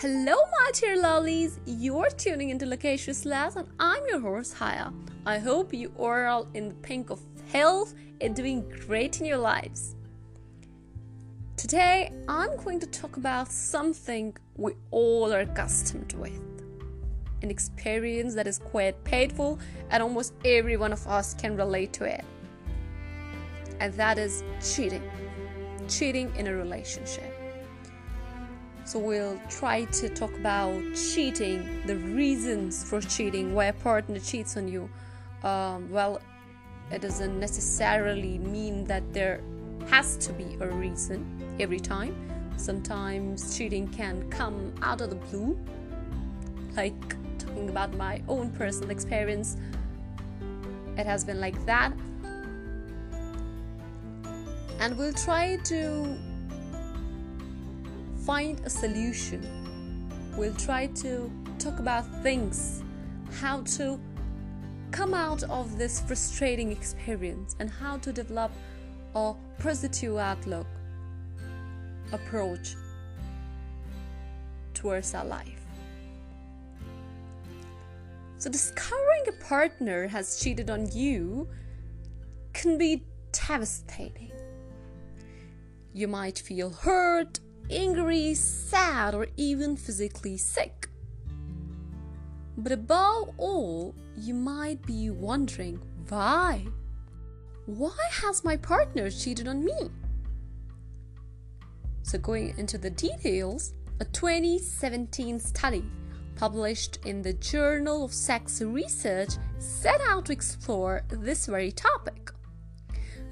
Hello my dear lovelies, you're tuning into Loquacious Lass and I'm your host Haya. I hope you are all in the pink of health and doing great in your lives. Today I'm going to talk about something we all are accustomed with. An experience that is quite painful and almost every one of us can relate to it. And that is cheating. Cheating in a relationship. So we'll try to talk about cheating, the reasons for cheating, why a partner cheats on you. Well, it doesn't necessarily mean that there has to be a reason every time. Sometimes cheating can come out of the blue. Like talking about my own personal experience, it has been like that. And we'll try to find a solution. We'll try to talk about things, how to come out of this frustrating experience and how to develop a positive outlook, approach towards our life. So discovering a partner has cheated on you can be devastating. You might feel hurt, angry, sad, or even physically sick. But above all, you might be wondering, why? Why has my partner cheated on me? So going into the details, a 2017 study published in the Journal of Sex Research set out to explore this very topic.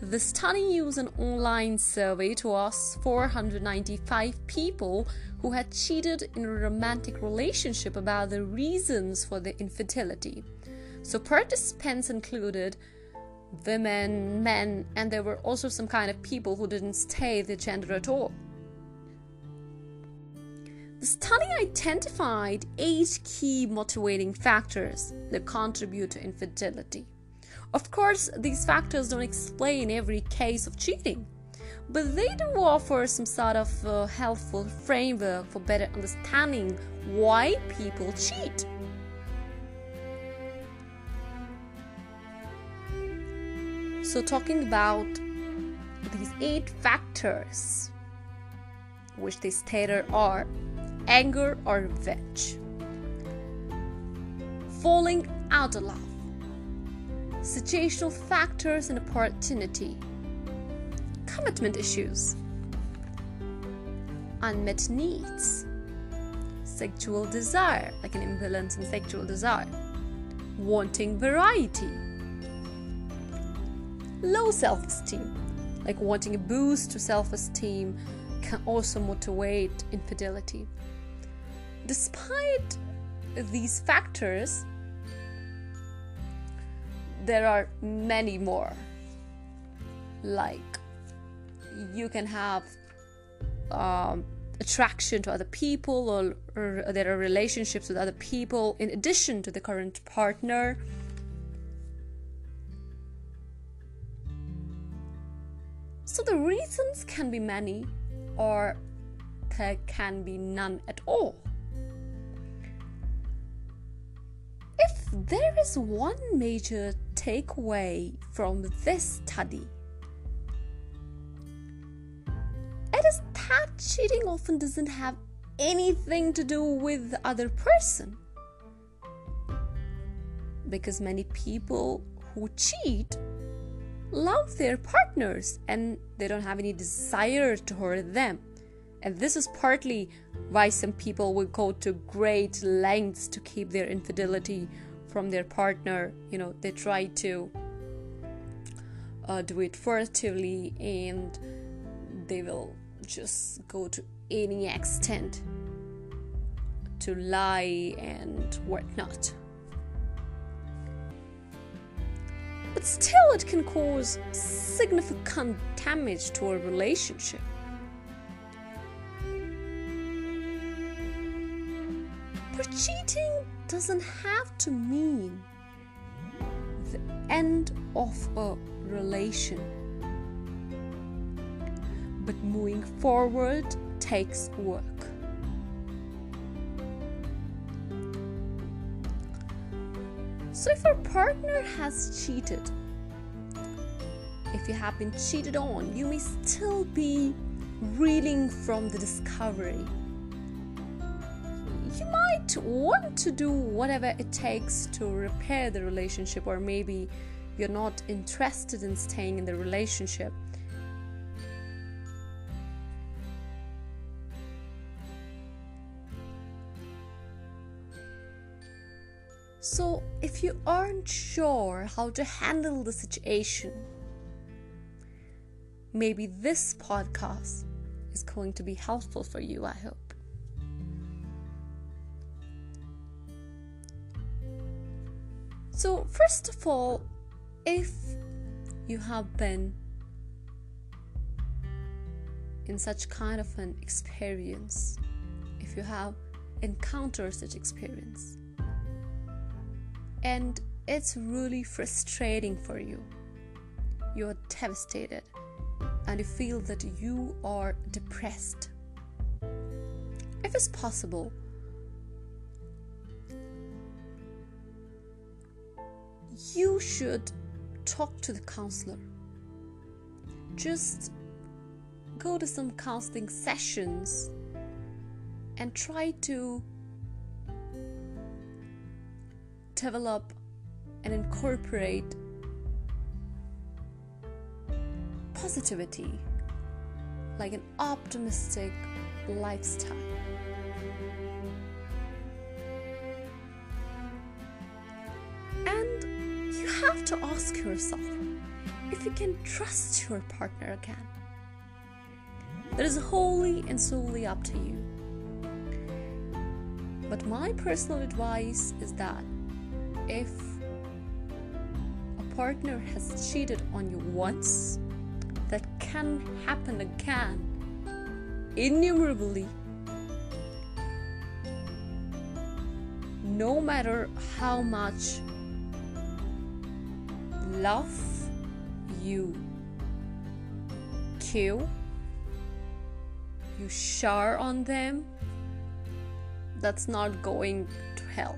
The study used an online survey to ask 495 people who had cheated in a romantic relationship about the reasons for their infidelity. So participants included women, men, and there were also some kind of people who didn't stay their gender at all. The study identified 8 key motivating factors that contribute to infidelity. Of course, these factors don't explain every case of cheating, but they do offer some sort of helpful framework for better understanding why people cheat. So talking about these 8 factors, which they stated are anger or revenge, falling out of love, situational factors and opportunity, commitment issues, unmet needs, sexual desire, like an imbalance in sexual desire, wanting variety, low self-esteem, like wanting a boost to self-esteem can also motivate infidelity. Despite these factors, there are many more, like you can have attraction to other people or there are relationships with other people in addition to the current partner. So the reasons can be many or there can be none at all. There is one major takeaway from this study. It is that cheating often doesn't have anything to do with the other person. Because many people who cheat love their partners and they don't have any desire to hurt them. And this is partly why some people will go to great lengths to keep their infidelity from their partner. You know, they try to do it furtively and they will just go to any extent to lie and whatnot. But still, it can cause significant damage to a relationship. But cheating doesn't have to mean the end of a relation. But moving forward takes work. if your partner has cheated, if you have been cheated on, you may still be reeling from the discovery. You might want to do whatever it takes to repair the relationship, or maybe you're not interested in staying in the relationship. So if you aren't sure how to handle the situation, maybe this podcast is going to be helpful for you, I hope. So first of all, if you have been in such kind of an experience, if you have encountered such experience, and it's really frustrating for you, you're devastated, and you feel that you are depressed, if it's possible, you should talk to the counselor. Just go to some counseling sessions and try to develop and incorporate positivity, like an optimistic lifestyle. And you have to ask yourself if you can trust your partner again. That is wholly and solely up to you. But my personal advice is that if a partner has cheated on you once, that can happen again innumerably, no matter how much love you shower on them. That's not going to help.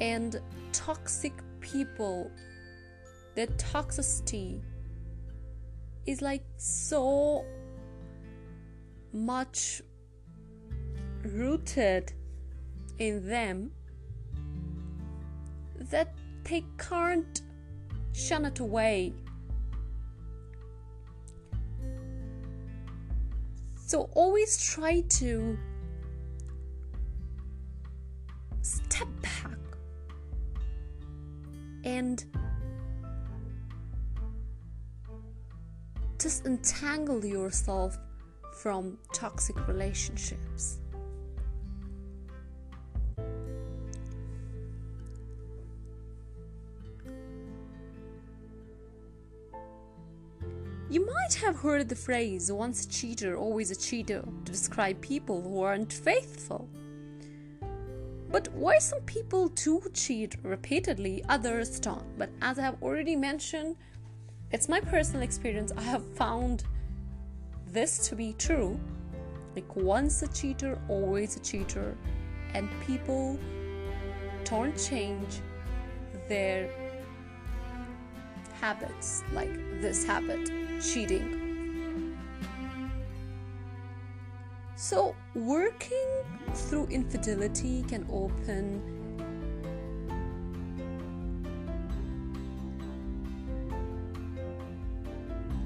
And toxic people, their toxicity is like so much rooted in them that they can't shun it away. So always try to step back and disentangle yourself from toxic relationships. You might have heard the phrase, once a cheater, always a cheater, to describe people who aren't faithful. But why some people do cheat repeatedly, others don't. But as I have already mentioned, it's my personal experience. I have found this to be true. Like once a cheater, always a cheater. And people don't change their habits, like this habit, cheating. So working through infidelity can open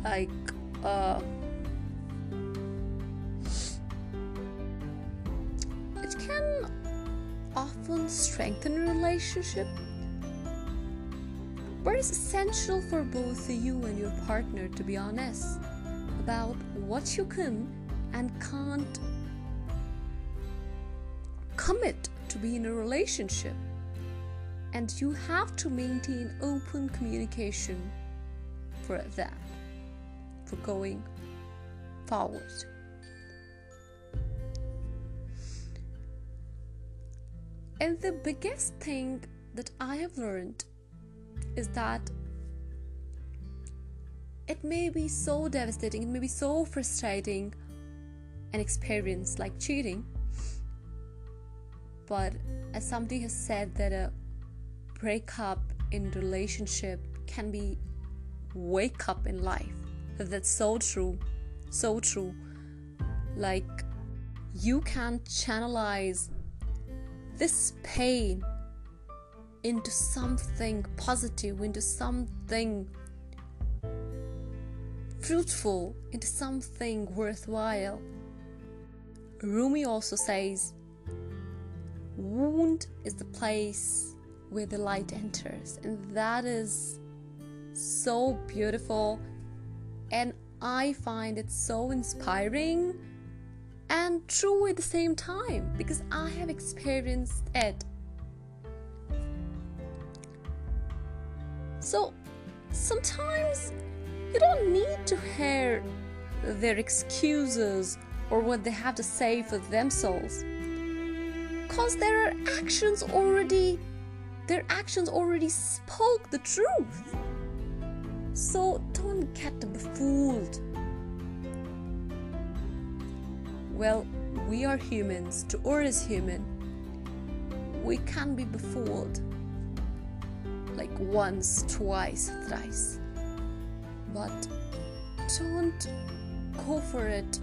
like it can often strengthen a relationship, but it's essential for both you and your partner to be honest about what you can and can't commit to be in a relationship, and you have to maintain open communication for that, for going forward. And the biggest thing that I have learned is that it may be so devastating, it may be so frustrating an experience like cheating, But as somebody has said, that a breakup in relationship can be wake up in life. That's so true, so true. Like, you can channelize this pain into something positive, into something fruitful, into something worthwhile. Rumi also says, wound is the place where the light enters. And that is so beautiful. And I find it so inspiring and true at the same time, because I have experienced it. So sometimes you don't need to hear their excuses or what they have to say for themselves, because their actions already spoke the truth. So don't get befooled. Well, we are humans. To or is human. We can be befooled, like once, twice, thrice. But don't go for it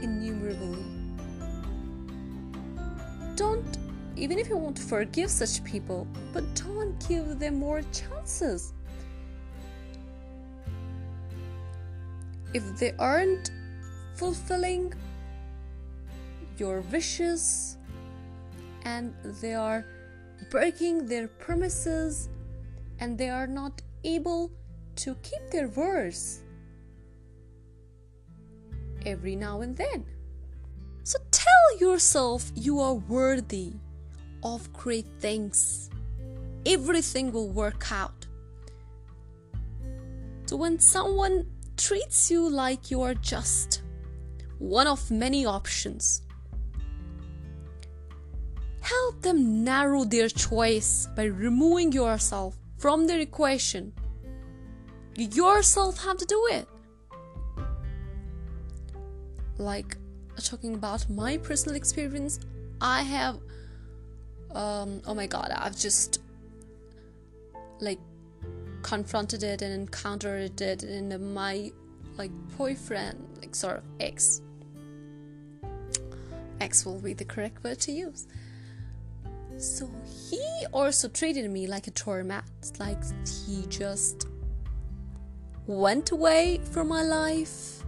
innumerably. Don't, even if you want to forgive such people, but don't give them more chances. If they aren't fulfilling your wishes and they are breaking their promises and they are not able to keep their words every now and then. So tell yourself you are worthy of great things. Everything will work out. So when someone treats you like you are just one of many options, help them narrow their choice by removing yourself from their equation. You yourself have to do it. Like, talking about my personal experience, I have I've just like confronted it and encountered it in my like boyfriend, like sort of ex will be the correct word to use. So he also treated me like a doormat. It's like he just went away from my life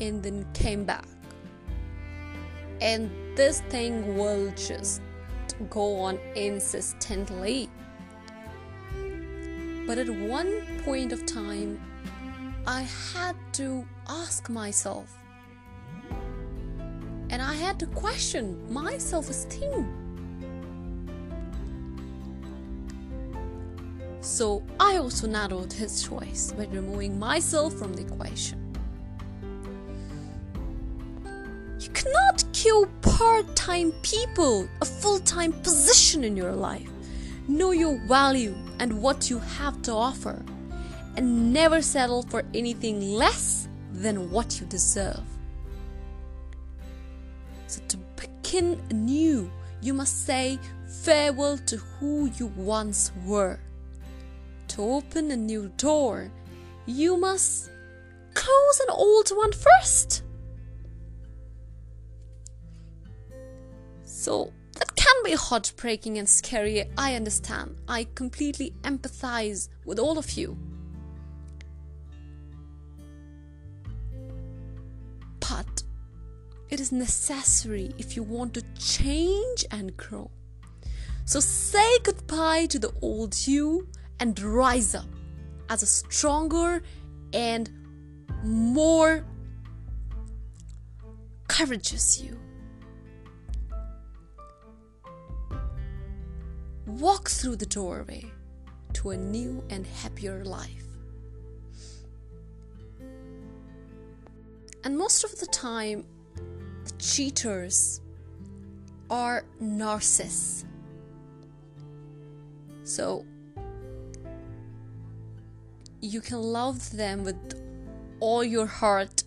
and then came back. And this thing will just go on insistently. But at one point of time, I had to ask myself, and I had to question my self-esteem. So I also narrowed his choice by removing myself from the equation. You cannot give part-time people a full-time position in your life. Know your value and what you have to offer, and never settle for anything less than what you deserve. So to begin anew, you must say farewell to who you once were. To open a new door, you must close an old one first. So that can be heartbreaking and scary, I understand. I completely empathize with all of you. But it is necessary if you want to change and grow. So say goodbye to the old you and rise up as a stronger and more courageous you. Walk through the doorway to a new and happier life. And most of the time, the cheaters are narcissists. So you can love them with all your heart,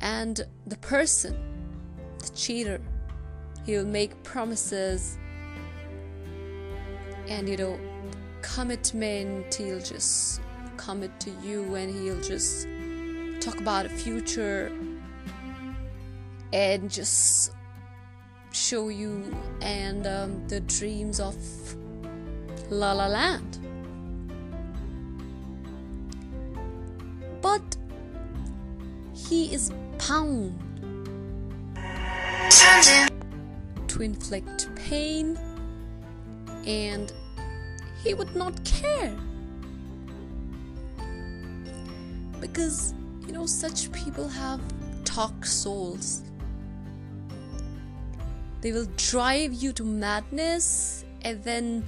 and the person cheater. He'll make promises and, commitment. He'll just commit to you and he'll just talk about a future and just show you and the dreams of La La Land. But he is bound to inflict pain and he would not care, because such people have dark souls. They will drive you to madness and then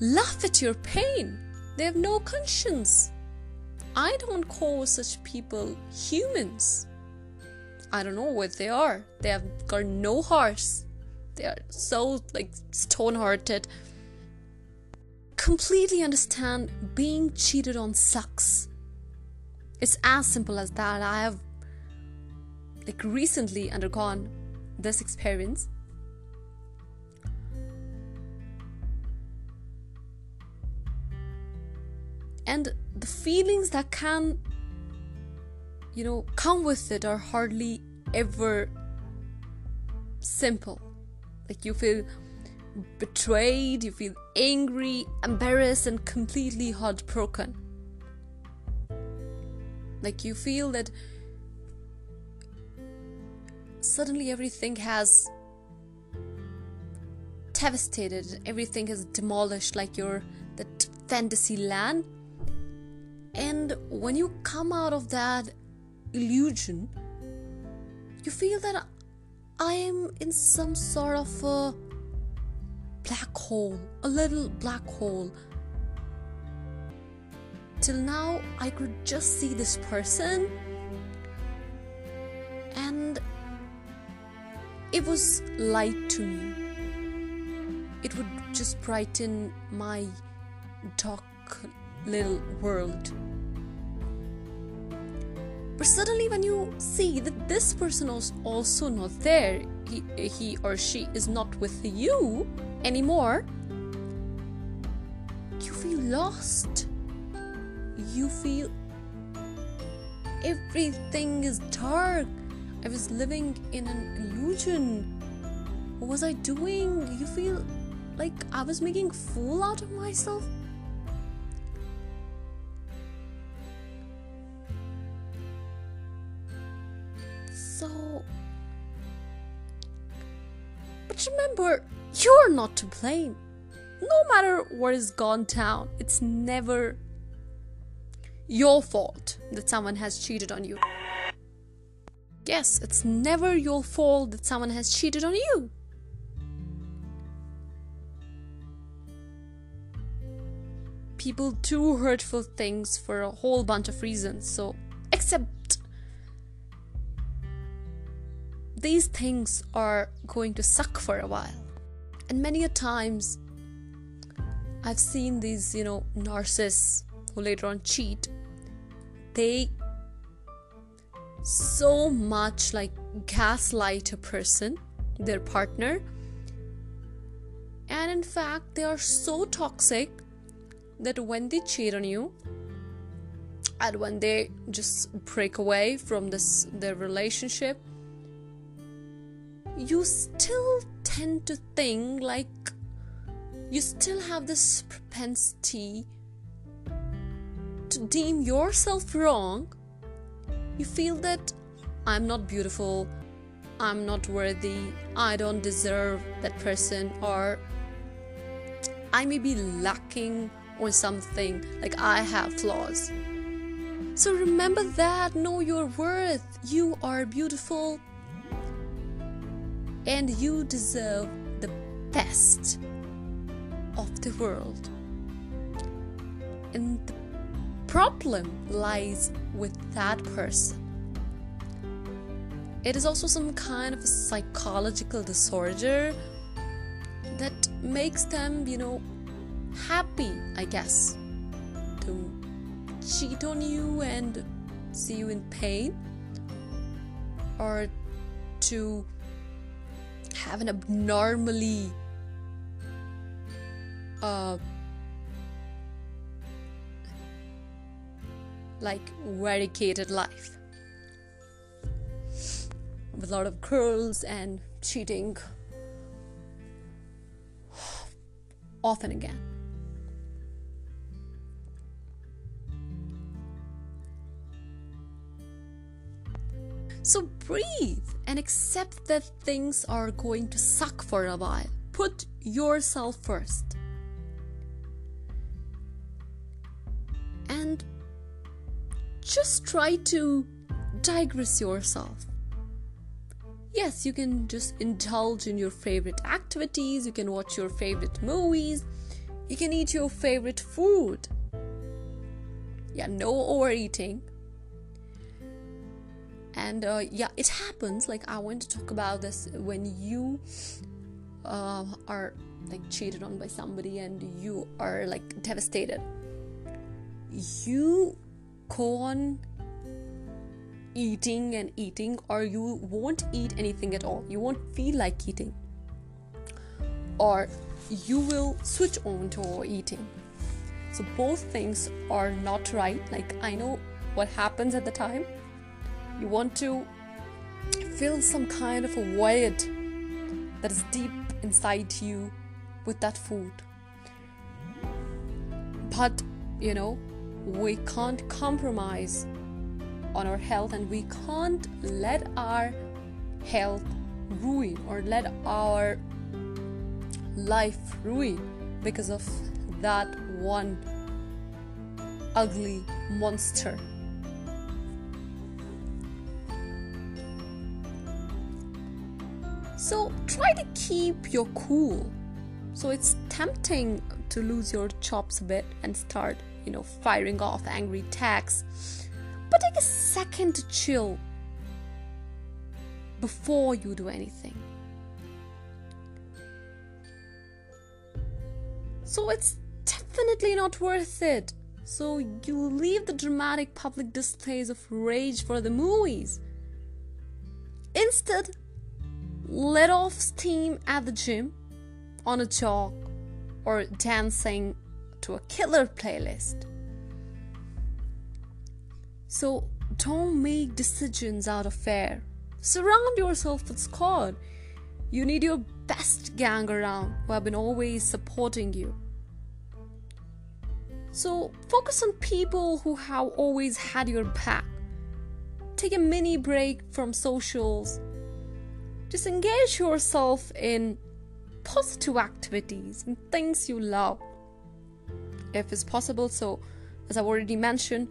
laugh at your pain. They have no conscience. I don't call such people humans. I don't know what they are. They have got no hearts. They are so stone-hearted. Completely understand being cheated on sucks. It's as simple as that. I have recently undergone this experience. And the feelings that can, come with it are hardly ever simple. You feel betrayed, you feel angry, embarrassed, and completely heartbroken. You feel that suddenly everything has devastated, everything has demolished, your that fantasy land. And when you come out of that illusion, you feel that I am in some sort of a black hole, a little black hole. Till now, I could just see this person, and it was light to me. It would just brighten my dark little world. But suddenly when you see that this person is also not there, he or she is not with you anymore, you feel lost. You feel everything is dark. I was living in an illusion. What was I doing? You feel like I was making a fool out of myself. But remember, you're not to blame. No matter what has gone down, it's never your fault that someone has cheated on you. Yes, it's never your fault that someone has cheated on you. People do hurtful things for a whole bunch of reasons, so accept these things are going to suck for a while. And many a times I've seen these, narcissists who later on cheat. They so much gaslight a person, their partner, and in fact they are so toxic that when they cheat on you and when they just break away from their relationship, you still tend to think you still have this propensity to deem yourself wrong. You feel that I'm not beautiful, I'm not worthy, I don't deserve that person, or I may be lacking on something, I have flaws. So remember that, know your worth. You are beautiful and you deserve the best of the world. And the problem lies with that person. It is also some kind of a psychological disorder that makes them, happy, I guess, to cheat on you and see you in pain, or to have an abnormally variegated life with a lot of girls and cheating often again. So breathe and accept that things are going to suck for a while. Put yourself first. And just try to digress yourself. Yes, you can just indulge in your favorite activities. You can watch your favorite movies. You can eat your favorite food. Yeah, no overeating. And it happens. I want to talk about this when you are cheated on by somebody and you are devastated. You go on eating and eating, or you won't eat anything at all. You won't feel like eating, or you will switch on to overeating. So both things are not right. I know what happens at the time. You want to fill some kind of a void that is deep inside you with that food. But, we can't compromise on our health, and we can't let our health ruin or let our life ruin because of that one ugly monster. So try to keep your cool. So it's tempting to lose your chops a bit and start, firing off angry texts. But take a second to chill before you do anything. So it's definitely not worth it. So you leave the dramatic public displays of rage for the movies. Instead, let off steam at the gym, on a jog, or dancing to a killer playlist. So don't make decisions out of fear. Surround yourself with squad. You need your best gang around who have been always supporting you. So focus on people who have always had your back. Take a mini break from socials. Just engage yourself in positive activities and things you love, if it's possible. So, as I've already mentioned,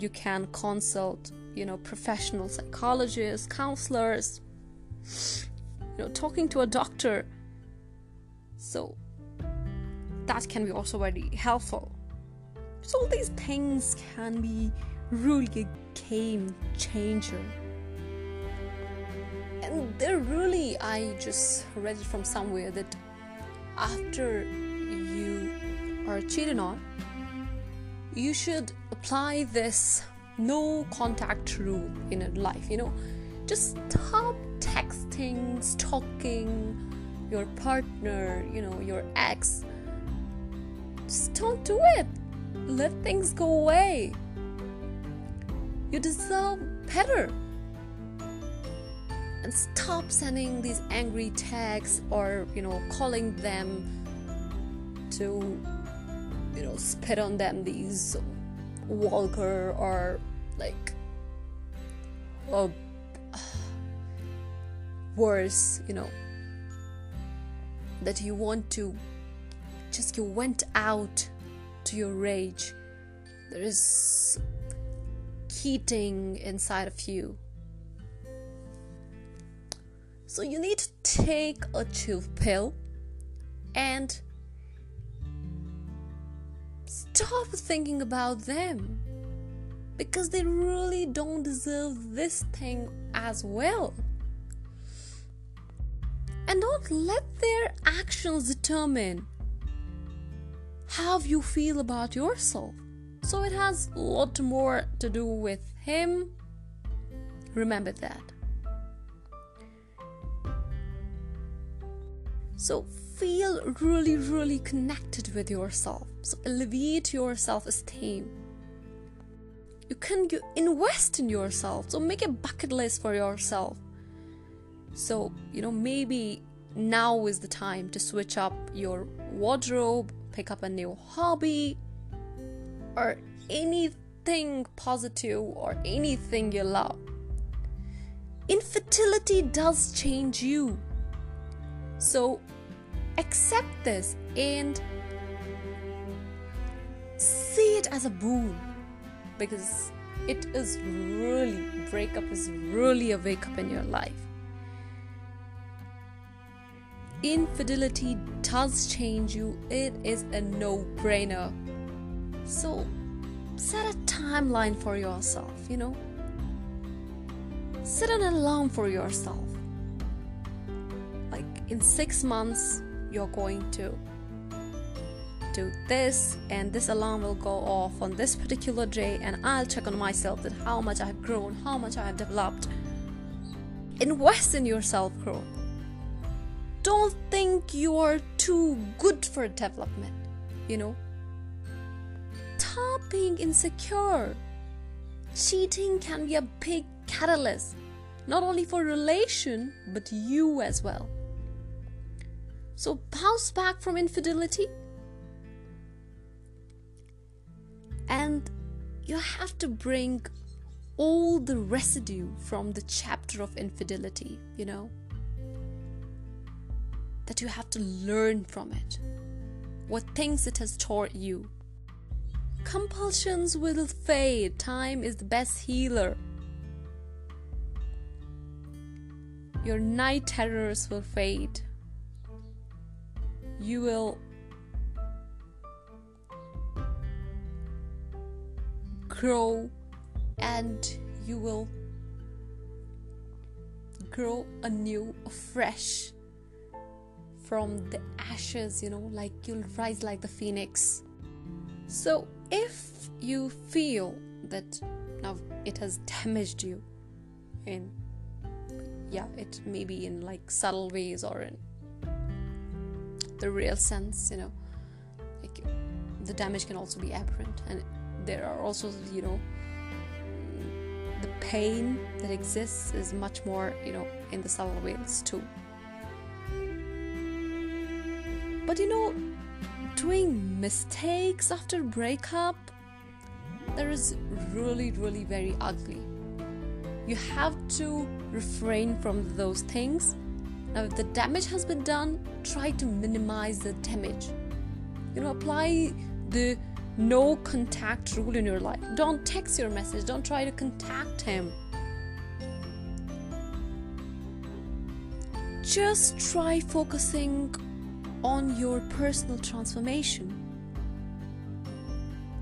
you can consult, professional psychologists, counselors, talking to a doctor. So, that can be also very helpful. So, all these things can be really a game changer. And they're really, I just read it from somewhere that after you are cheated on, you should apply this no contact rule in your life. Just stop texting, stalking your partner, your ex. Just don't do it. Let things go away. You deserve better. And stop sending these angry texts or, calling them to, spit on them, these vulgar or, worse, that you want to, you went out to your rage. There is heating inside of you. So you need to take a chill pill and stop thinking about them, because they really don't deserve this thing as well. And don't let their actions determine how you feel about yourself. So it has a lot more to do with him. Remember that. So feel really, really connected with yourself. So elevate your self-esteem. You can invest in yourself. So make a bucket list for yourself. So, maybe now is the time to switch up your wardrobe, pick up a new hobby, or anything positive or anything you love. Infertility does change you. So accept this and see it as a boon, because breakup is really a wake up in your life. Infidelity does change you. It is a no-brainer. So set a timeline for yourself, Set an alarm for yourself. Like in 6 months, you're going to do this, and this alarm will go off on this particular day, and I'll check on myself that how much I have grown, how much I have developed. Invest in your self-growth. Don't think you are too good for development, Stop being insecure. Cheating can be a big catalyst, not only for relation, but you as well. So bounce back from infidelity. And you have to bring all the residue from the chapter of infidelity, that you have to learn from it, what things it has taught you. Compulsions will fade. Time is the best healer. Your night terrors will fade. You will grow, and you will grow anew, afresh from the ashes, like you'll rise like the phoenix. So if you feel that now it has damaged you in, it may be in like subtle ways or in the real sense, like the damage can also be apparent, and there are also, the pain that exists is much more, in the subtle ways too. But doing mistakes after breakup, that is really, really very ugly. You have to refrain from those things. Now, if the damage has been done, try to minimize the damage. Apply the no contact rule in your life. Don't text your message. Don't try to contact him. Just try focusing on your personal transformation.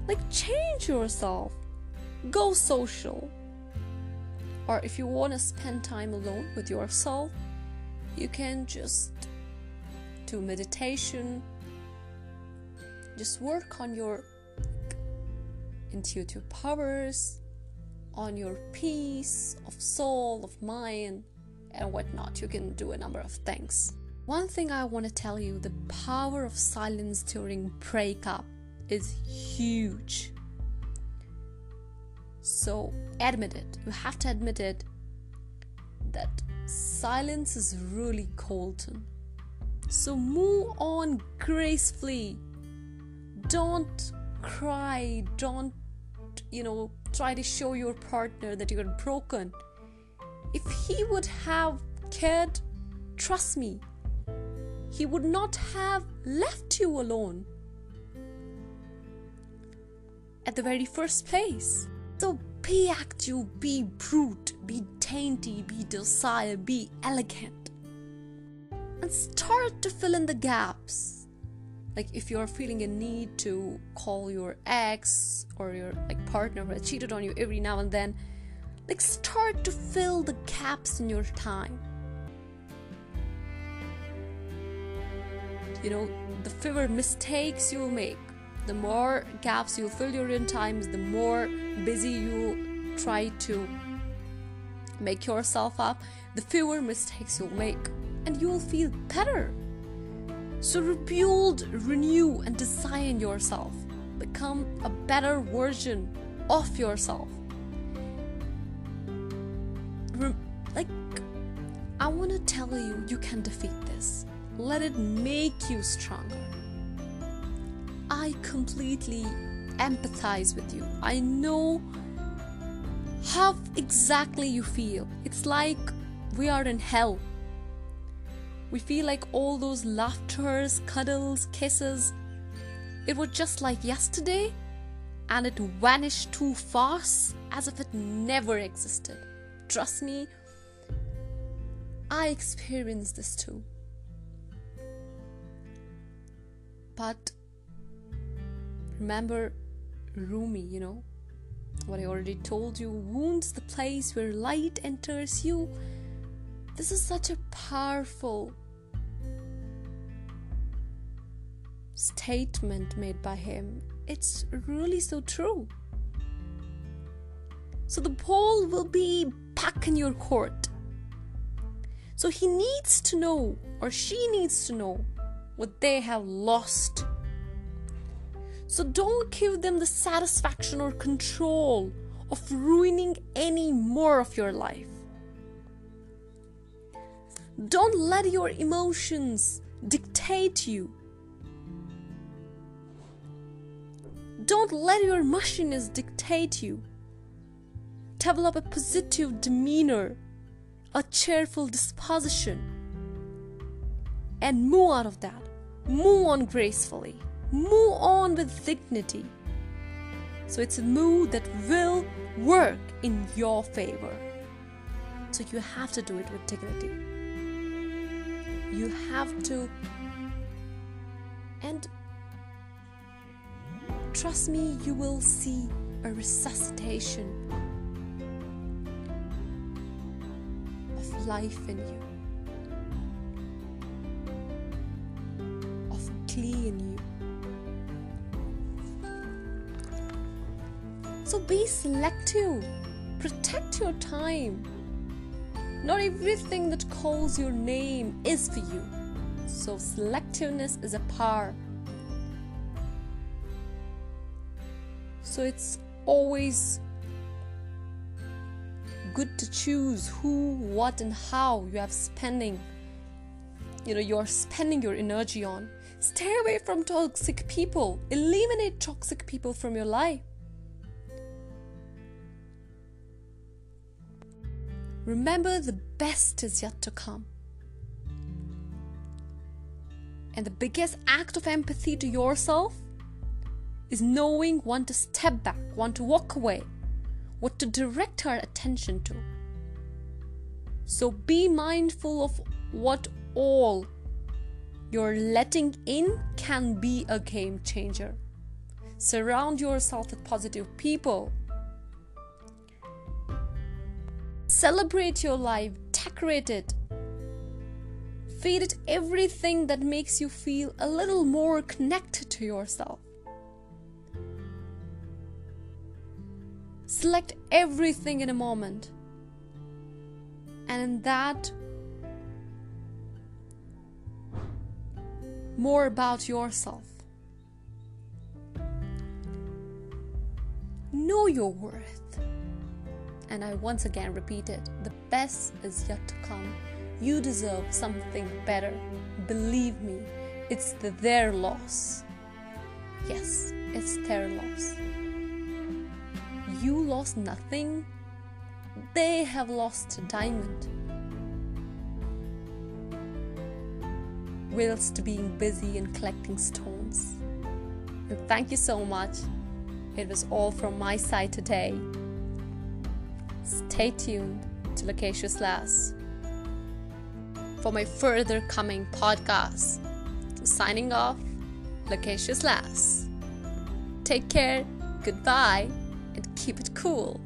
Like, change yourself. Go social. Or if you want to spend time alone with yourself, you can just do meditation. Just work on your intuitive powers, on your peace of soul, of mind, and whatnot. You can do a number of things. One thing I want to tell you, the power of silence during breakup is huge. So admit it. You have to admit it, that silence is really golden. So move on gracefully. Don't cry. Don't, try to show your partner that you're broken. If he would have cared, trust me, he would not have left you alone at the very first place. So be active, be brute, be dainty, be docile, be elegant. And start to fill in the gaps. Like if you're feeling a need to call your ex or your partner who cheated on you every now and then, start to fill the gaps in your time. The fewer mistakes you'll make, the more gaps you fill your in times, the more busy you try to make yourself up, the fewer mistakes you'll make, and you'll feel better. So rebuild, renew, and design yourself. Become a better version of yourself. I want to tell you, you can defeat this. Let it make you stronger. I completely empathize with you. I know how exactly you feel. It's like we are in hell. We feel like all those laughters, cuddles, kisses, it was just like yesterday and it vanished too fast as if it never existed. Trust me, I experienced this too. But remember Rumi, you know, what I already told you, wounds the place where light enters you. This is such a powerful statement made by him. It's really so true. So the ball will be back in your court. So he needs to know, or she needs to know, what they have lost. So don't give them the satisfaction or control of ruining any more of your life. Don't let your emotions dictate you. Don't let your mushiness dictate you. Develop a positive demeanor, a cheerful disposition, and move out of that. Move on gracefully. Move on with dignity. So it's a move that will work in your favor. So you have to do it with dignity. You have to, and trust me, you will see a resuscitation of life in you, of glee in you. So be selective, protect your time. Not everything that calls your name is for you. So selectiveness is a power. So it's always good to choose who, what, and how you have spending. You know, you're spending your energy on. Stay away from toxic people. Eliminate toxic people from your life. Remember, the best is yet to come. And the biggest act of empathy to yourself is knowing when to step back, when to walk away, what to direct our attention to. So be mindful of what all you're letting in can be a game changer. Surround yourself with positive people. Celebrate your life, decorate it, feed it everything that makes you feel a little more connected to yourself. Select everything in a moment, and in that, more about yourself. Know your worth. And I once again repeat it, the best is yet to come. You deserve something better. Believe me, it's their loss. Yes, it's their loss. You lost nothing. They have lost a diamond. Whilst being busy and collecting stones. And thank you so much. It was all from my side today. Stay tuned to Loquacious Lass for my further coming podcasts. Signing off, Loquacious Lass. Take care, goodbye, and keep it cool.